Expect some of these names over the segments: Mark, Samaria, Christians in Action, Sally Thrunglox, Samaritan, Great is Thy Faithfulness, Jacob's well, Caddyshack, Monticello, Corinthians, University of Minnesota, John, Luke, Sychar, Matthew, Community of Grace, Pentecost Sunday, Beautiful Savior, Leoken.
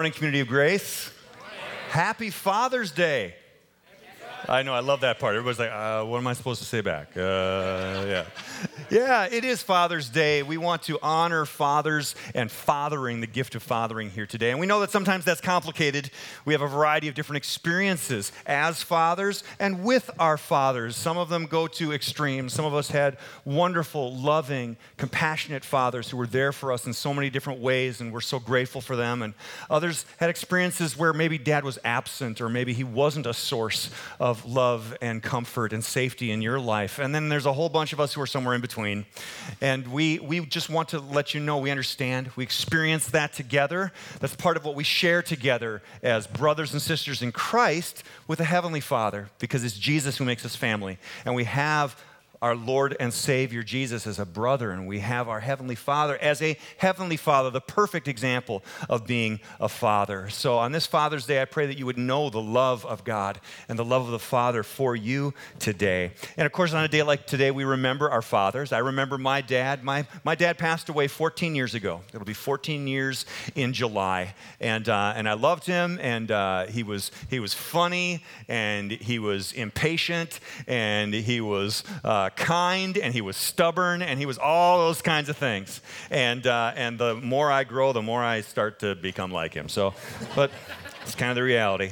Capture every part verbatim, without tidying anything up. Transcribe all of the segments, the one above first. Morning, Community of Grace. Happy Father's Day. I know, I love that part. Everybody's like, uh, what am I supposed to say back? Uh, yeah. Yeah, it is Father's Day. We want to honor fathers and fathering, the gift of fathering here today. And we know that sometimes that's complicated. We have a variety of different experiences as fathers and with our fathers. Some of them go to extremes. Some of us had wonderful, loving, compassionate fathers who were there for us in so many different ways, and we're so grateful for them. And others had experiences where maybe dad was absent, or maybe he wasn't a source of love and comfort and safety in your life. And then there's a whole bunch of us who are somewhere in between. And we we just want to let you know we understand. We experience that together. That's part of what we share together as brothers and sisters in Christ with the Heavenly Father, because it's Jesus who makes us family. And we have our Lord and Savior Jesus as a brother, and we have our Heavenly Father as a Heavenly Father, the perfect example of being a father. So on this Father's Day, I pray that you would know the love of God and the love of the Father for you today. And of course, on a day like today, we remember our fathers. I remember my dad. My my dad passed away fourteen years ago. It'll be fourteen years in July. And uh, and I loved him, and uh, he was he was funny, and he was impatient, and he was uh, kind, and he was stubborn, and he was all those kinds of things. And uh, and the more I grow, the more I start to become like him. So, but it's kind of the reality.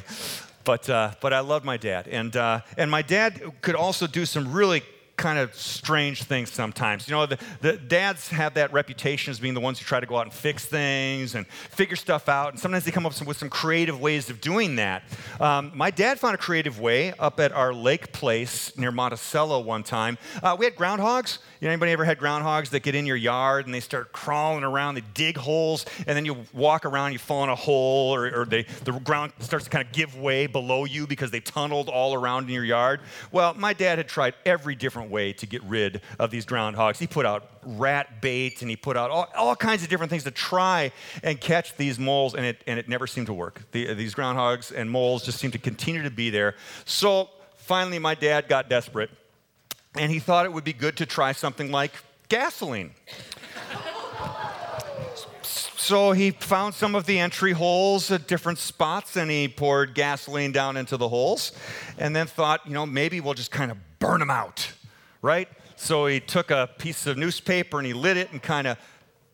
But uh, but I loved my dad, and uh, and my dad could also do some really kind of strange things sometimes. You know, the, the dads have that reputation as being the ones who try to go out and fix things and figure stuff out, and sometimes they come up some, with some creative ways of doing that. Um, my dad found a creative way up at our lake place near Monticello one time. Uh, we had groundhogs. You know, anybody ever had groundhogs that get in your yard and they start crawling around, they dig holes, and then you walk around, you fall in a hole, or, or they, the ground starts to kind of give way below you because they tunneled all around in your yard? Well, my dad had tried every different way to get rid of these groundhogs. He put out rat bait, and he put out all, all kinds of different things to try and catch these moles, and it and it never seemed to work. The, these groundhogs and moles just seemed to continue to be there. So finally, my dad got desperate, and he thought it would be good to try something like gasoline. So he found some of the entry holes at different spots, and he poured gasoline down into the holes, and then thought, you know, maybe we'll just kind of burn them out. Right? So he took a piece of newspaper and he lit it and kind of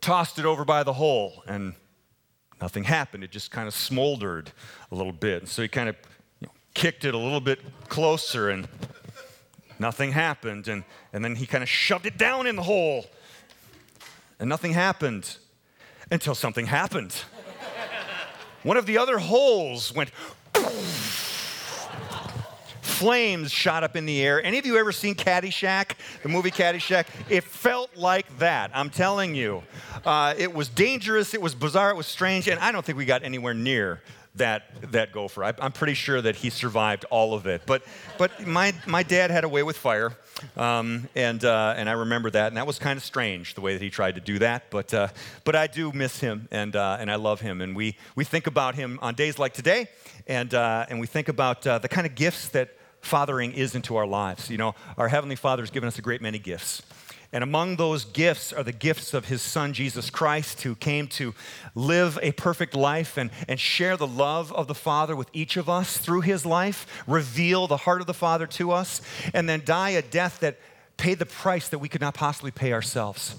tossed it over by the hole, and nothing happened. It just kind of smoldered a little bit. And so he kind of you know, kicked it a little bit closer, and nothing happened. And, and then he kind of shoved it down in the hole, and nothing happened until something happened. One of the other holes went... Flames shot up in the air. Any of you ever seen Caddyshack, the movie Caddyshack? It felt like that, I'm telling you. Uh, it was dangerous, it was bizarre, it was strange, and I don't think we got anywhere near that that gopher. I, I'm pretty sure that he survived all of it. But but my my dad had a way with fire, um, and uh, and I remember that, and that was kind of strange, the way that he tried to do that. But uh, but I do miss him, and uh, and I love him, and we we think about him on days like today, and uh, and we think about uh, the kind of gifts that fathering is into our lives. You know, our Heavenly Father has given us a great many gifts. And among those gifts are the gifts of His Son, Jesus Christ, who came to live a perfect life and, and share the love of the Father with each of us through His life, reveal the heart of the Father to us, and then die a death that paid the price that we could not possibly pay ourselves,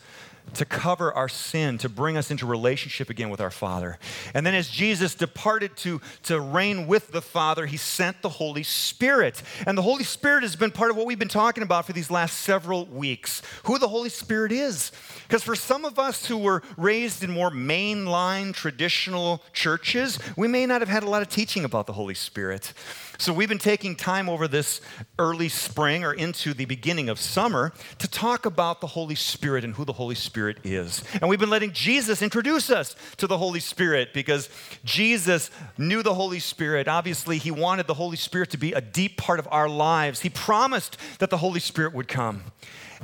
to cover our sin, to bring us into relationship again with our Father. And then as Jesus departed to, to reign with the Father, He sent the Holy Spirit. And the Holy Spirit has been part of what we've been talking about for these last several weeks, who the Holy Spirit is. Because for some of us who were raised in more mainline traditional churches, we may not have had a lot of teaching about the Holy Spirit. So we've been taking time over this early spring or into the beginning of summer to talk about the Holy Spirit and who the Holy Spirit is. And we've been letting Jesus introduce us to the Holy Spirit, because Jesus knew the Holy Spirit. Obviously, He wanted the Holy Spirit to be a deep part of our lives. He promised that the Holy Spirit would come.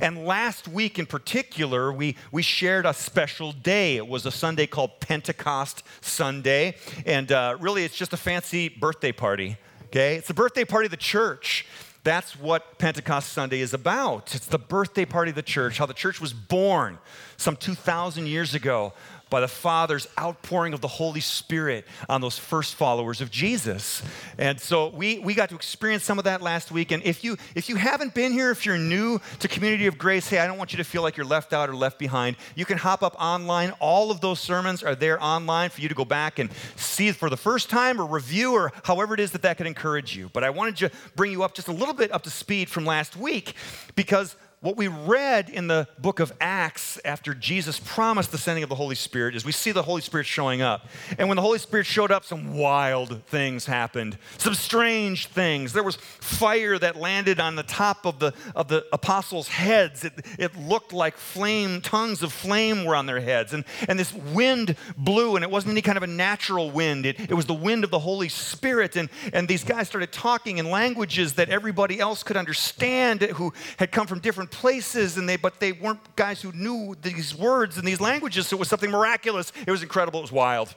And last week in particular, we, we shared a special day. It was a Sunday called Pentecost Sunday. And uh, really, it's just a fancy birthday party. Okay, it's the birthday party of the church. That's what Pentecost Sunday is about. It's the birthday party of the church, how the church was born some two thousand years ago by the Father's outpouring of the Holy Spirit on those first followers of Jesus. And so we we got to experience some of that last week. And if you if you haven't been here, if you're new to Community of Grace, hey, I don't want you to feel like you're left out or left behind. You can hop up online. All of those sermons are there online for you to go back and see for the first time or review or however it is that that could encourage you. But I wanted to bring you up just a little bit up to speed from last week, because what we read in the book of Acts after Jesus promised the sending of the Holy Spirit is we see the Holy Spirit showing up. And when the Holy Spirit showed up, some wild things happened, some strange things. There was fire that landed on the top of the of the apostles' heads. It, it looked like flame, tongues of flame were on their heads. And, and this wind blew, and it wasn't any kind of a natural wind. It, it was the wind of the Holy Spirit. And, and these guys started talking in languages that everybody else could understand who had come from different places, and they but they weren't guys who knew these words and these languages, so it was something miraculous. It was incredible. It was wild.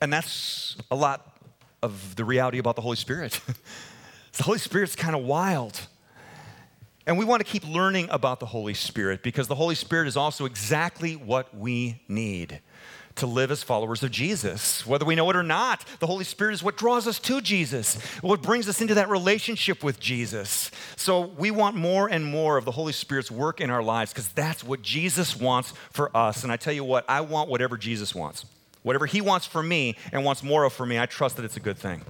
And that's a lot of the reality about the Holy Spirit. The Holy Spirit's kind of wild. And we want to keep learning about the Holy Spirit, because the Holy Spirit is also exactly what we need to live as followers of Jesus. Whether we know it or not, the Holy Spirit is what draws us to Jesus, what brings us into that relationship with Jesus. So we want more and more of the Holy Spirit's work in our lives, because that's what Jesus wants for us. And I tell you what, I want whatever Jesus wants. Whatever he wants for me and wants more of for me, I trust that it's a good thing.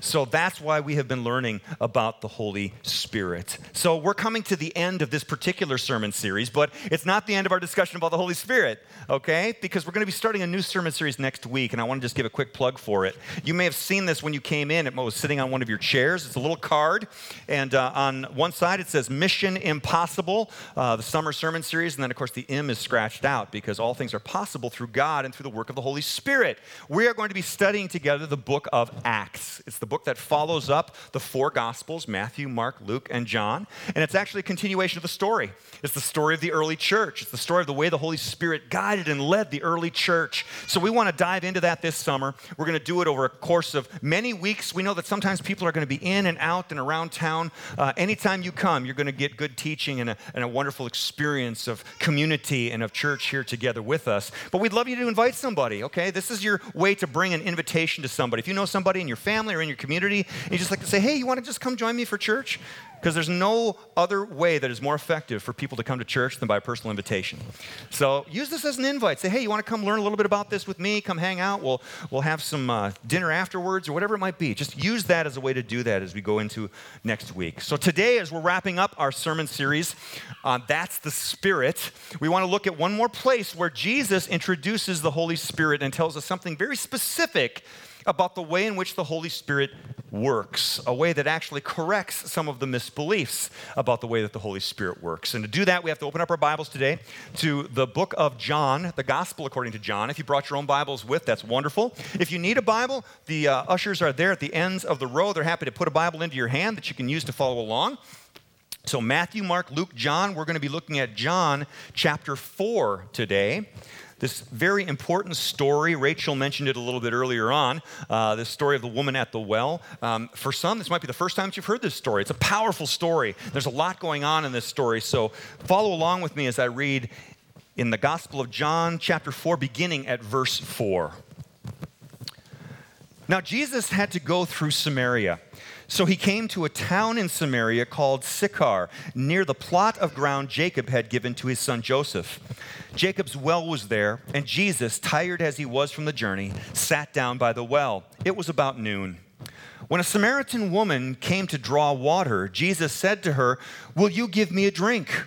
So that's why we have been learning about the Holy Spirit. So we're coming to the end of this particular sermon series, but it's not the end of our discussion about the Holy Spirit, okay? Because we're going to be starting a new sermon series next week, and I want to just give a quick plug for it. You may have seen this when you came in. It was sitting on one of your chairs. It's a little card, and uh, on one side it says Mission Impossible, uh, the summer sermon series, and then, of course, the M is scratched out, because all things are possible through God and through the work of the Holy Spirit. We are going to be studying together the book of Acts. It's the book that follows up the four Gospels, Matthew, Mark, Luke, and John. And it's actually a continuation of the story. It's the story of the early church. It's the story of the way the Holy Spirit guided and led the early church. So we want to dive into that this summer. We're going to do it over a course of many weeks. We know that sometimes people are going to be in and out and around town. Uh, anytime you come, you're going to get good teaching and a, and a wonderful experience of community and of church here together with us. But we'd love you to invite somebody, okay? This is your way to bring an invitation to somebody. If you know somebody in your family or in your community, and you just like to say, hey, you want to just come join me for church? Because there's no other way that is more effective for people to come to church than by a personal invitation. So use this as an invite. Say, hey, you want to come learn a little bit about this with me? Come hang out. We'll we'll have some uh, dinner afterwards or whatever it might be. Just use that as a way to do that as we go into next week. So today, as we're wrapping up our sermon series, uh, That's the Spirit, we want to look at one more place where Jesus introduces the Holy Spirit and tells us something very specific about the way in which the Holy Spirit works, a way that actually corrects some of the misbeliefs about the way that the Holy Spirit works. And to do that, we have to open up our Bibles today to the book of John, the Gospel according to John. If you brought your own Bibles with, that's wonderful. If you need a Bible, the uh, ushers are there at the ends of the row. They're happy to put a Bible into your hand that you can use to follow along. So Matthew, Mark, Luke, John, we're going to be looking at John chapter four today. This very important story, Rachel mentioned it a little bit earlier on, uh, this story of the woman at the well. Um, for some, this might be the first time you've heard this story. It's a powerful story. There's a lot going on in this story, so follow along with me as I read in the Gospel of John, chapter four, beginning at verse four. Now Jesus had to go through Samaria. So he came to a town in Samaria called Sychar, near the plot of ground Jacob had given to his son Joseph. Jacob's well was there, and Jesus, tired as he was from the journey, sat down by the well. It was about noon. When a Samaritan woman came to draw water, Jesus said to her, "Will you give me a drink?"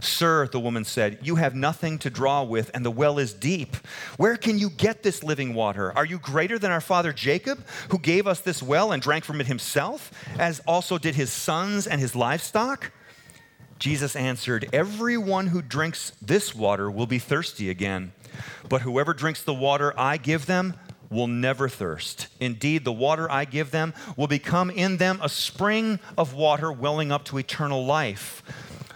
"Sir," the woman said, "you have nothing to draw with, and the well is deep. Where can you get this living water? Are you greater than our father Jacob, who gave us this well and drank from it himself, as also did his sons and his livestock?" Jesus answered, "Everyone who drinks this water will be thirsty again. But whoever drinks the water I give them will never thirst. Indeed, the water I give them will become in them a spring of water welling up to eternal life."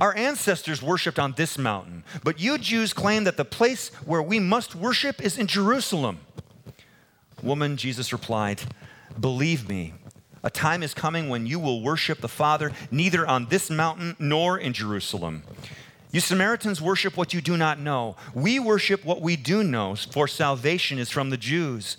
Our ancestors worshipped on this mountain, but you Jews claim that the place where we must worship is in Jerusalem." "Woman," Jesus replied, "believe me, a time is coming when you will worship the Father neither on this mountain nor in Jerusalem. You Samaritans worship what you do not know. We worship what we do know, for salvation is from the Jews.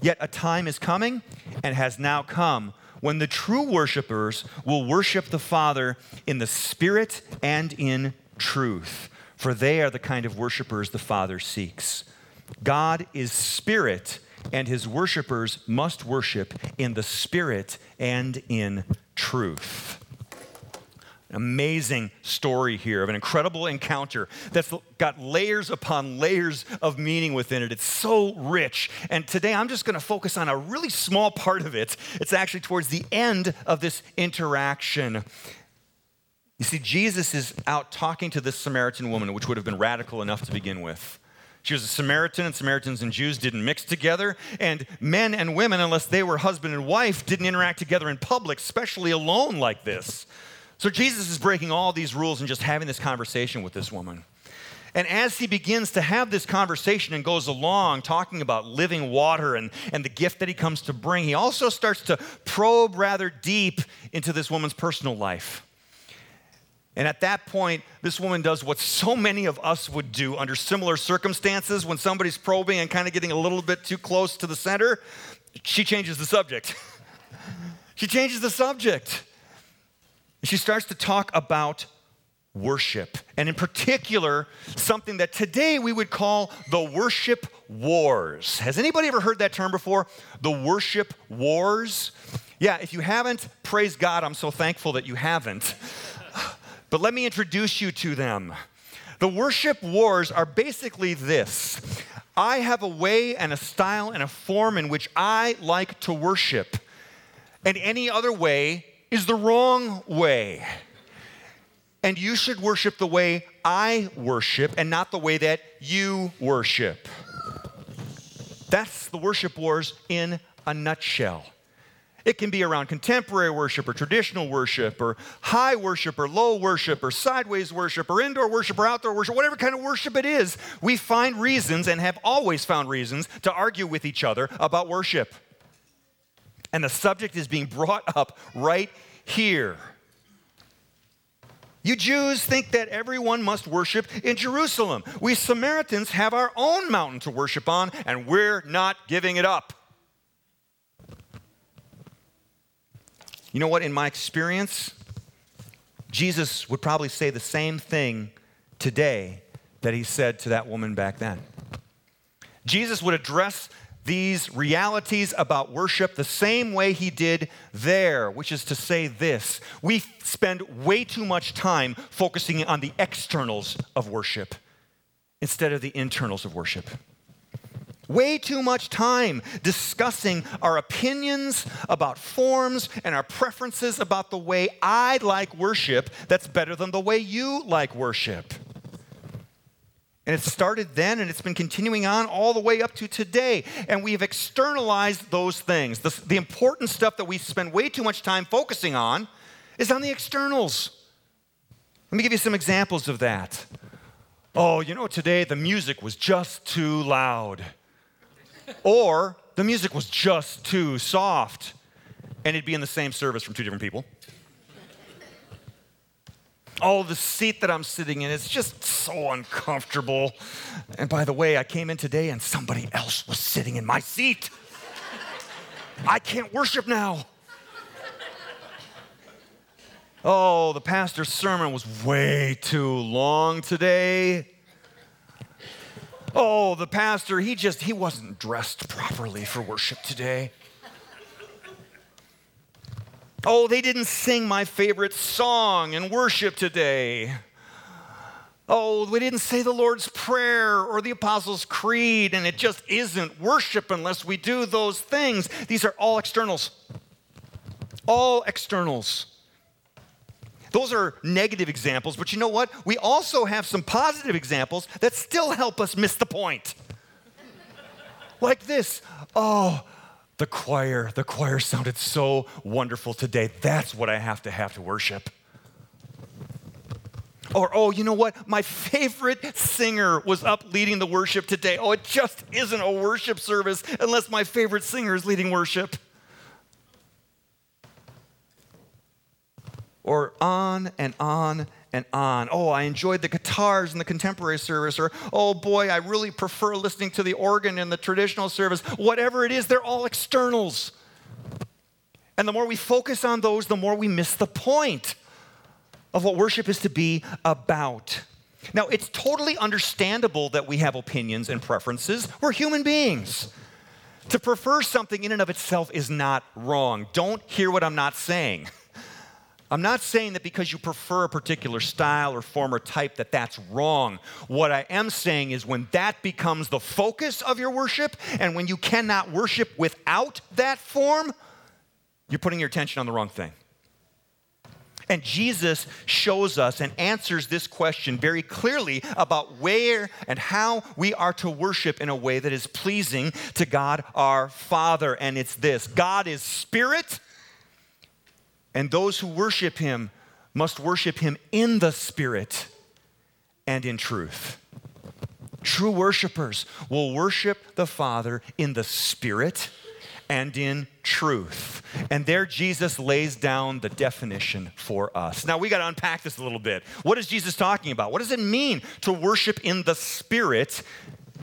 Yet a time is coming and has now come when the true worshipers will worship the Father in the Spirit and in truth, for they are the kind of worshipers the Father seeks. God is Spirit, and his worshipers must worship in the Spirit and in truth." An amazing story here of an incredible encounter that's got layers upon layers of meaning within it. It's so rich. And today I'm just going to focus on a really small part of it. It's actually towards the end of this interaction. You see, Jesus is out talking to this Samaritan woman, which would have been radical enough to begin with. She was a Samaritan, and Samaritans and Jews didn't mix together. And men and women, unless they were husband and wife, didn't interact together in public, especially alone like this. So Jesus is breaking all these rules and just having this conversation with this woman. And as he begins to have this conversation and goes along talking about living water and, and the gift that he comes to bring, he also starts to probe rather deep into this woman's personal life. And at that point, this woman does what so many of us would do under similar circumstances when somebody's probing and kind of getting a little bit too close to the center. She changes the subject. She changes the subject. She starts to talk about worship, and in particular, something that today we would call the worship wars. Has anybody ever heard that term before? The worship wars? Yeah, if you haven't, praise God, I'm so thankful that you haven't. But let me introduce you to them. The worship wars are basically this. I have a way and a style and a form in which I like to worship, and any other way is the wrong way. And you should worship the way I worship and not the way that you worship. That's the worship wars in a nutshell. It can be around contemporary worship or traditional worship or high worship or low worship or sideways worship or indoor worship or outdoor worship, whatever kind of worship it is. We find reasons and have always found reasons to argue with each other about worship. And the subject is being brought up right here. You Jews think that everyone must worship in Jerusalem. We Samaritans have our own mountain to worship on, and we're not giving it up. You know what? In my experience, Jesus would probably say the same thing today that he said to that woman back then. Jesus would address these realities about worship the same way he did there, which is to say this: we spend way too much time focusing on the externals of worship instead of the internals of worship. Way too much time discussing our opinions about forms and our preferences about the way I like worship that's better than the way you like worship. And it started then, and it's been continuing on all the way up to today. And we've externalized those things. The, the important stuff that we spend way too much time focusing on is on the externals. Let me give you some examples of that. Oh, you know, today the music was just too loud. Or the music was just too soft. And it'd be in the same service from two different people. Oh, the seat that I'm sitting in is just so uncomfortable. And by the way, I came in today and somebody else was sitting in my seat. I can't worship now. Oh, the pastor's sermon was way too long today. Oh, the pastor, he just, he wasn't dressed properly for worship today. Oh, they didn't sing my favorite song in worship today. Oh, we didn't say the Lord's Prayer or the Apostles' Creed, and it just isn't worship unless we do those things. These are all externals. All externals. Those are negative examples, but you know what? We also have some positive examples that still help us miss the point. Like this. Oh, the choir. The choir sounded so wonderful today. That's what I have to have to worship. Or, oh, you know what? My favorite singer was up leading the worship today. Oh, it just isn't a worship service unless my favorite singer is leading worship. Or on and on and on. Oh, I enjoyed the guitars in the contemporary service. Or, oh boy, I really prefer listening to the organ in the traditional service. Whatever it is, they're all externals. And the more we focus on those, the more we miss the point of what worship is to be about. Now, it's totally understandable that we have opinions and preferences. We're human beings. To prefer something in and of itself is not wrong. Don't hear what I'm not saying. I'm not saying that because you prefer a particular style or form or type that that's wrong. What I am saying is when that becomes the focus of your worship and when you cannot worship without that form, you're putting your attention on the wrong thing. And Jesus shows us and answers this question very clearly about where and how we are to worship in a way that is pleasing to God our Father. And it's this: God is spirit, and those who worship him must worship him in the spirit and in truth. True worshipers will worship the Father in the spirit and in truth. And there Jesus lays down the definition for us. Now we got to unpack this a little bit. What is Jesus talking about? What does it mean to worship in the spirit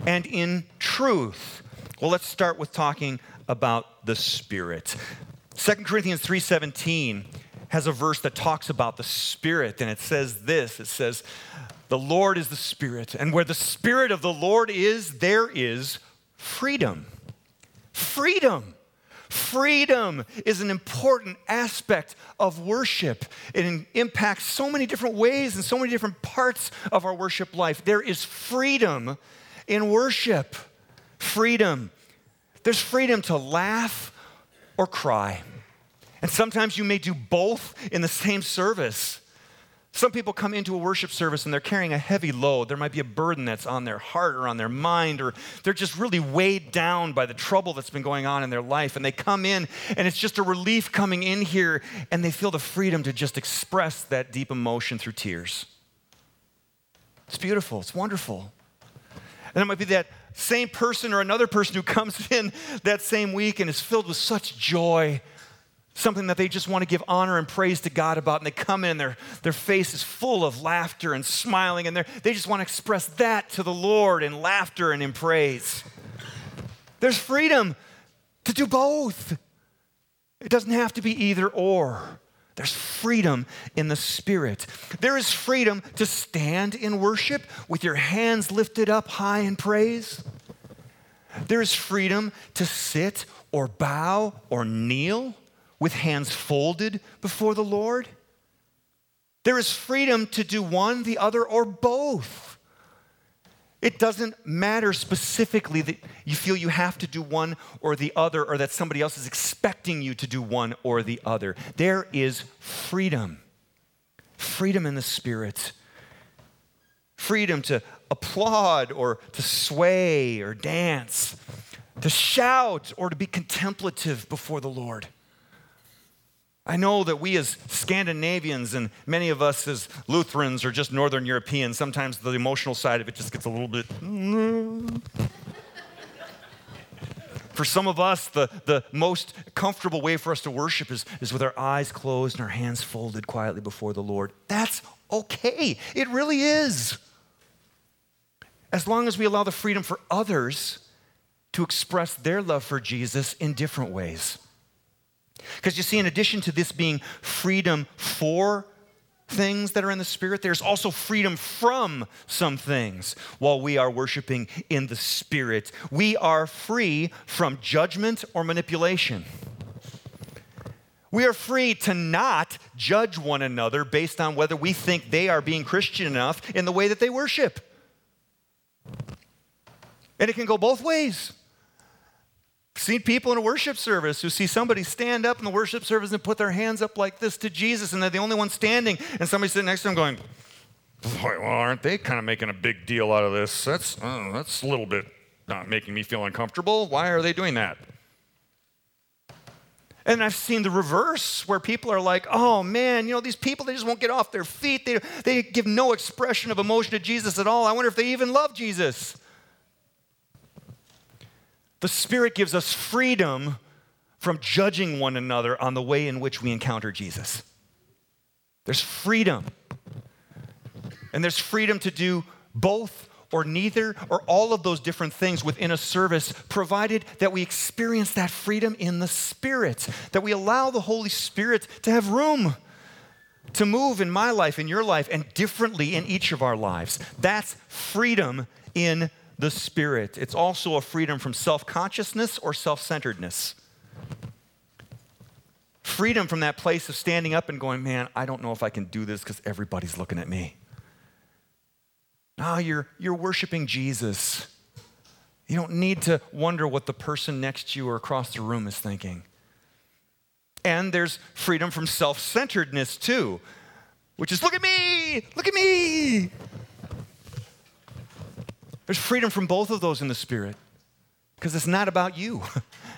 and in truth? Well, let's start with talking about the spirit. Second Corinthians three seventeen has a verse that talks about the spirit, and it says this. It says, "The Lord is the spirit, and where the spirit of the Lord is, there is freedom." Freedom. Freedom is an important aspect of worship. It impacts so many different ways and so many different parts of our worship life. There is freedom in worship. Freedom. There's freedom to laugh or cry. And sometimes you may do both in the same service. Some people come into a worship service and they're carrying a heavy load. There might be a burden that's on their heart or on their mind, or they're just really weighed down by the trouble that's been going on in their life. And they come in and it's just a relief coming in here, and they feel the freedom to just express that deep emotion through tears. It's beautiful. It's wonderful. And it might be that same person or another person who comes in that same week and is filled with such joy, something that they just want to give honor and praise to God about, and they come in and their, their face is full of laughter and smiling, and they just want to express that to the Lord in laughter and in praise. There's freedom to do both. It doesn't have to be either or. There's freedom in the spirit. There is freedom to stand in worship with your hands lifted up high in praise. There is freedom to sit or bow or kneel with hands folded before the Lord. There is freedom to do one, the other, or both. It doesn't matter specifically that you feel you have to do one or the other, or that somebody else is expecting you to do one or the other. There is freedom. Freedom in the spirit. Freedom to applaud or to sway or dance, to shout or to be contemplative before the Lord. I know that we as Scandinavians and many of us as Lutherans or just Northern Europeans, sometimes the emotional side of it just gets a little bit. For some of us, the, the most comfortable way for us to worship is, is with our eyes closed and our hands folded quietly before the Lord. That's okay. It really is. As long as we allow the freedom for others to express their love for Jesus in different ways. Because you see, in addition to this being freedom for things that are in the spirit, there's also freedom from some things while we are worshiping in the spirit. We are free from judgment or manipulation. We are free to not judge one another based on whether we think they are being Christian enough in the way that they worship. And it can go both ways. I've seen people in a worship service who see somebody stand up in the worship service and put their hands up like this to Jesus, and they're the only one standing, and somebody sitting next to them going, boy, well, aren't they kind of making a big deal out of this? That's, uh, that's a little bit not making me feel uncomfortable. Why are they doing that? And I've seen the reverse where people are like, oh man, you know, these people, they just won't get off their feet. They, they give no expression of emotion to Jesus at all. I wonder if they even love Jesus. The Spirit gives us freedom from judging one another on the way in which we encounter Jesus. There's freedom. And there's freedom to do both or neither or all of those different things within a service, provided that we experience that freedom in the Spirit, that we allow the Holy Spirit to have room to move in my life, in your life, and differently in each of our lives. That's freedom in the Spirit. It's also a freedom from self-consciousness or self-centeredness. Freedom from that place of standing up and going, man, I don't know if I can do this because everybody's looking at me. No, you're, you're worshiping Jesus. You don't need to wonder what the person next to you or across the room is thinking. And there's freedom from self-centeredness too, which is, look at me, look at me. There's freedom from both of those in the Spirit, because it's not about you.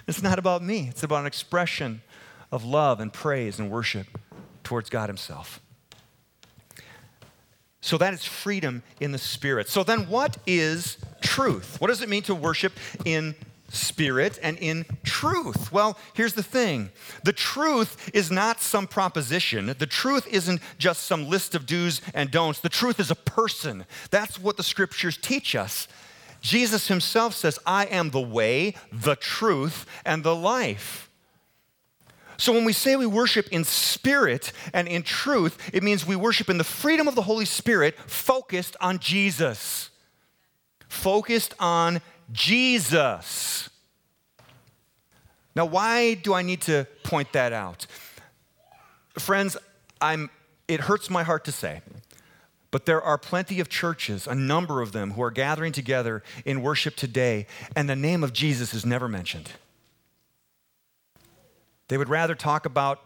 It's not about me. It's about an expression of love and praise and worship towards God Himself. So that is freedom in the Spirit. So then what is truth? What does it mean to worship in Spirit and in truth? Well, here's the thing. The truth is not some proposition. The truth isn't just some list of do's and don'ts. The truth is a person. That's what the Scriptures teach us. Jesus Himself says, I am the way, the truth, and the life. So when we say we worship in Spirit and in truth, it means we worship in the freedom of the Holy Spirit, focused on Jesus. Focused on Jesus. Now, why do I need to point that out? Friends, I'm, it hurts my heart to say, but there are plenty of churches, a number of them, who are gathering together in worship today, and the name of Jesus is never mentioned. They would rather talk about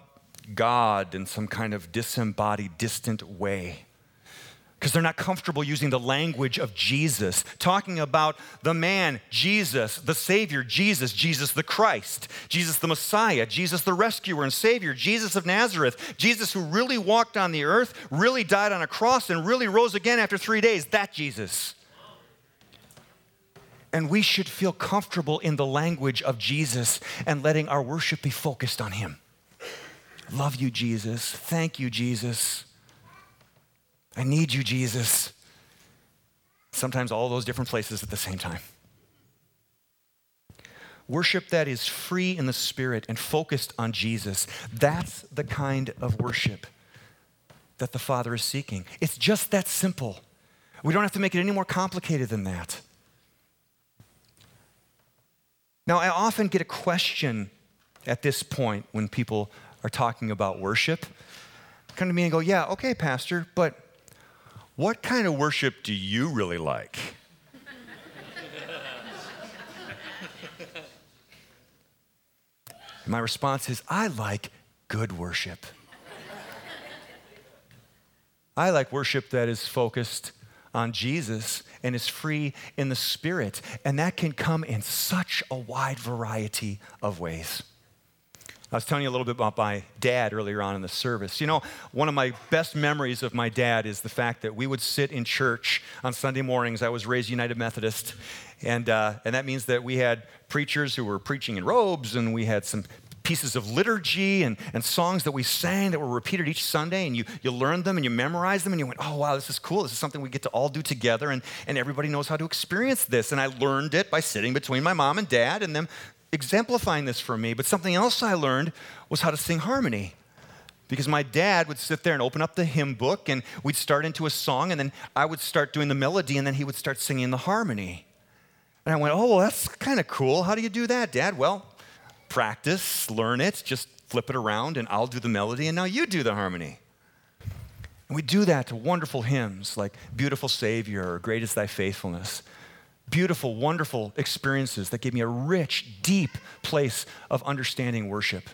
God in some kind of disembodied, distant way, because they're not comfortable using the language of Jesus, talking about the man, Jesus, the Savior, Jesus, Jesus the Christ, Jesus the Messiah, Jesus the Rescuer and Savior, Jesus of Nazareth, Jesus who really walked on the earth, really died on a cross, and really rose again after three days, that Jesus. And we should feel comfortable in the language of Jesus and letting our worship be focused on Him. Love you, Jesus. Thank you, Jesus. I need you, Jesus. Sometimes all those different places at the same time. Worship that is free in the Spirit and focused on Jesus. That's the kind of worship that the Father is seeking. It's just that simple. We don't have to make it any more complicated than that. Now, I often get a question at this point when people are talking about worship. Come to me and go, yeah, okay, Pastor, but what kind of worship do you really like? My response is, I like good worship. I like worship that is focused on Jesus and is free in the Spirit. And that can come in such a wide variety of ways. I was telling you a little bit about my dad earlier on in the service. You know, one of my best memories of my dad is the fact that we would sit in church on Sunday mornings. I was raised United Methodist, and uh, and that means that we had preachers who were preaching in robes, and we had some pieces of liturgy and, and songs that we sang that were repeated each Sunday, and you, you learned them and you memorized them, and you went, oh, wow, this is cool. This is something we get to all do together, and, and everybody knows how to experience this. And I learned it by sitting between my mom and dad and them exemplifying this for me. But something else I learned was how to sing harmony, because my dad would sit there and open up the hymn book, and we'd start into a song, and then I would start doing the melody, and then he would start singing the harmony. And I went, oh, well, that's kind of cool. How do you do that, Dad? Well, practice, learn it, just flip it around and I'll do the melody and now you do the harmony. And we do that to wonderful hymns like Beautiful Savior or Great is Thy Faithfulness. Beautiful, wonderful experiences that give me a rich, deep place of understanding worship.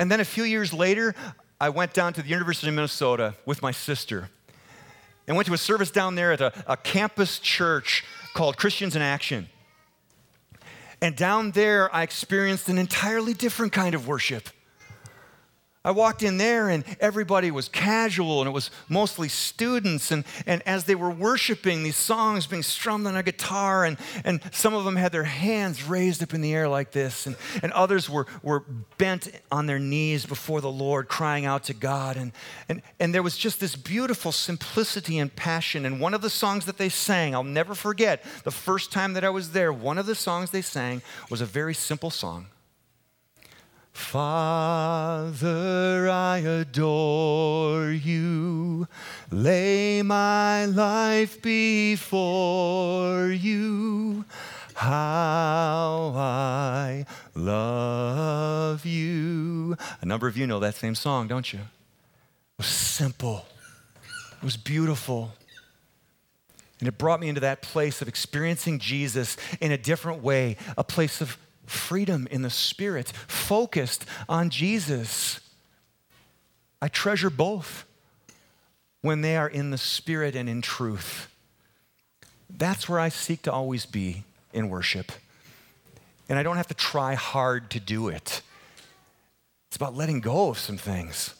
And then a few years later, I went down to the University of Minnesota with my sister and went to a service down there at a, a campus church called Christians in Action. And down there, I experienced an entirely different kind of worship. I walked in there and everybody was casual and it was mostly students. And, and as they were worshiping, these songs being strummed on a guitar and, and some of them had their hands raised up in the air like this. And, and others were, were bent on their knees before the Lord, crying out to God. And, and, and there was just this beautiful simplicity and passion. And one of the songs that they sang, I'll never forget, the first time that I was there, one of the songs they sang was a very simple song. Father, I adore you, lay my life before you, how I love you. A number of you know that same song, don't you? It was simple, it was beautiful. And it brought me into that place of experiencing Jesus in a different way, a place of freedom in the spirit, focused on Jesus. I treasure both when they are in the spirit and in truth. That's where I seek to always be in worship. And I don't have to try hard to do it. It's about letting go of some things,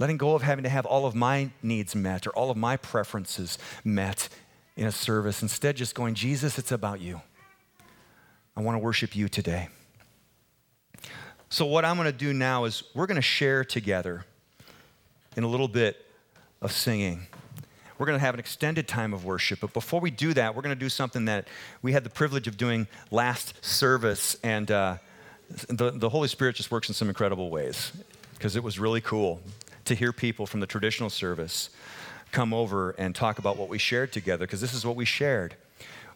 letting go of having to have all of my needs met or all of my preferences met in a service. Instead, just going, Jesus, it's about you. I want to worship you today. So what I'm going to do now is we're going to share together in a little bit of singing. We're going to have an extended time of worship, but before we do that, we're going to do something that we had the privilege of doing last service, and uh, the, the Holy Spirit just works in some incredible ways, because it was really cool to hear people from the traditional service come over and talk about what we shared together, because this is what we shared.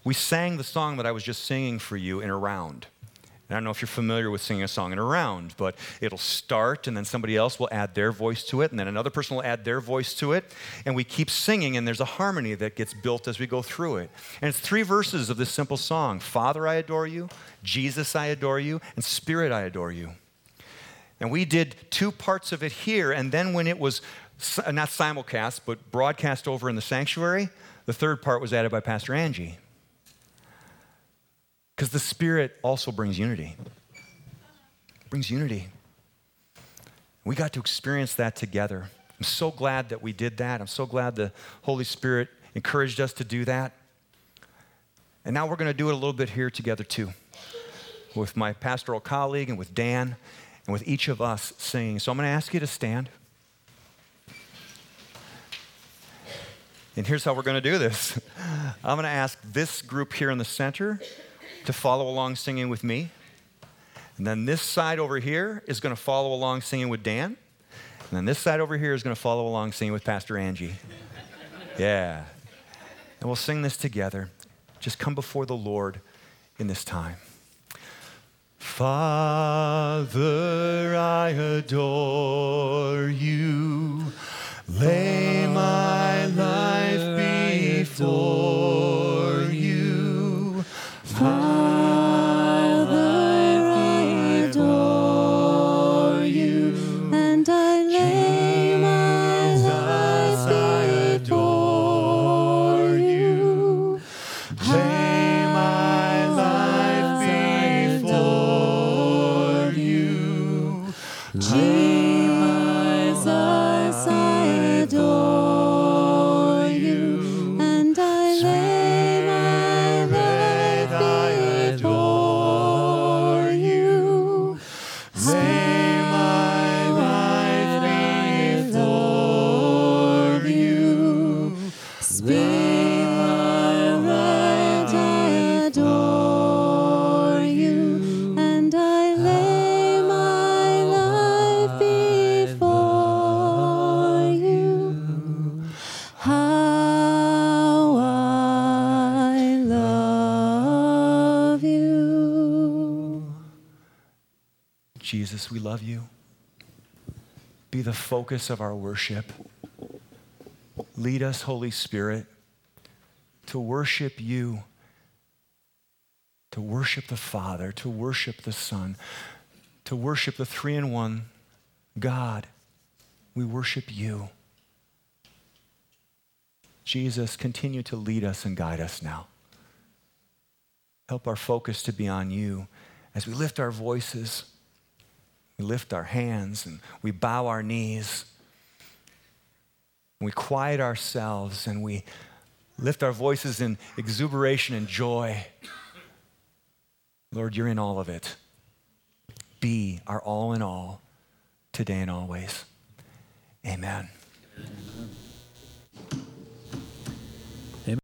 We sang the song that I was just singing for you in a round. And I don't know if you're familiar with singing a song in a round, but it'll start and then somebody else will add their voice to it and then another person will add their voice to it. And we keep singing and there's a harmony that gets built as we go through it. And it's three verses of this simple song. Father, I adore you. Jesus, I adore you. And Spirit, I adore you. And we did two parts of it here. And then when it was not simulcast, but broadcast over in the sanctuary, the third part was added by Pastor Angie. Because the Spirit also brings unity. It brings unity. We got to experience that together. I'm so glad that we did that. I'm so glad the Holy Spirit encouraged us to do that. And now we're going to do it a little bit here together too, with my pastoral colleague and with Dan and with each of us singing. So I'm going to ask you to stand. And here's how we're going to do this. I'm going to ask this group here in the center to follow along singing with me. And then this side over here is going to follow along singing with Dan. And then this side over here is going to follow along singing with Pastor Angie. Yeah. And we'll sing this together. Just come before the Lord in this time. Father, I adore you. Lay my life before you. Father, I adore you, and I lay my life before you. Lay my life before you. Jesus, I adore you, and I lay Jesus, we love you. Be the focus of our worship. Lead us, Holy Spirit, to worship you, to worship the Father, to worship the Son, to worship the three in one God. We worship you. Jesus, continue to lead us and guide us now. Help our focus to be on you as we lift our voices, we lift our hands, and we bow our knees. We quiet ourselves and we lift our voices in exuberation and joy. Lord, you're in all of it. Be our all in all, today and always. Amen. Amen.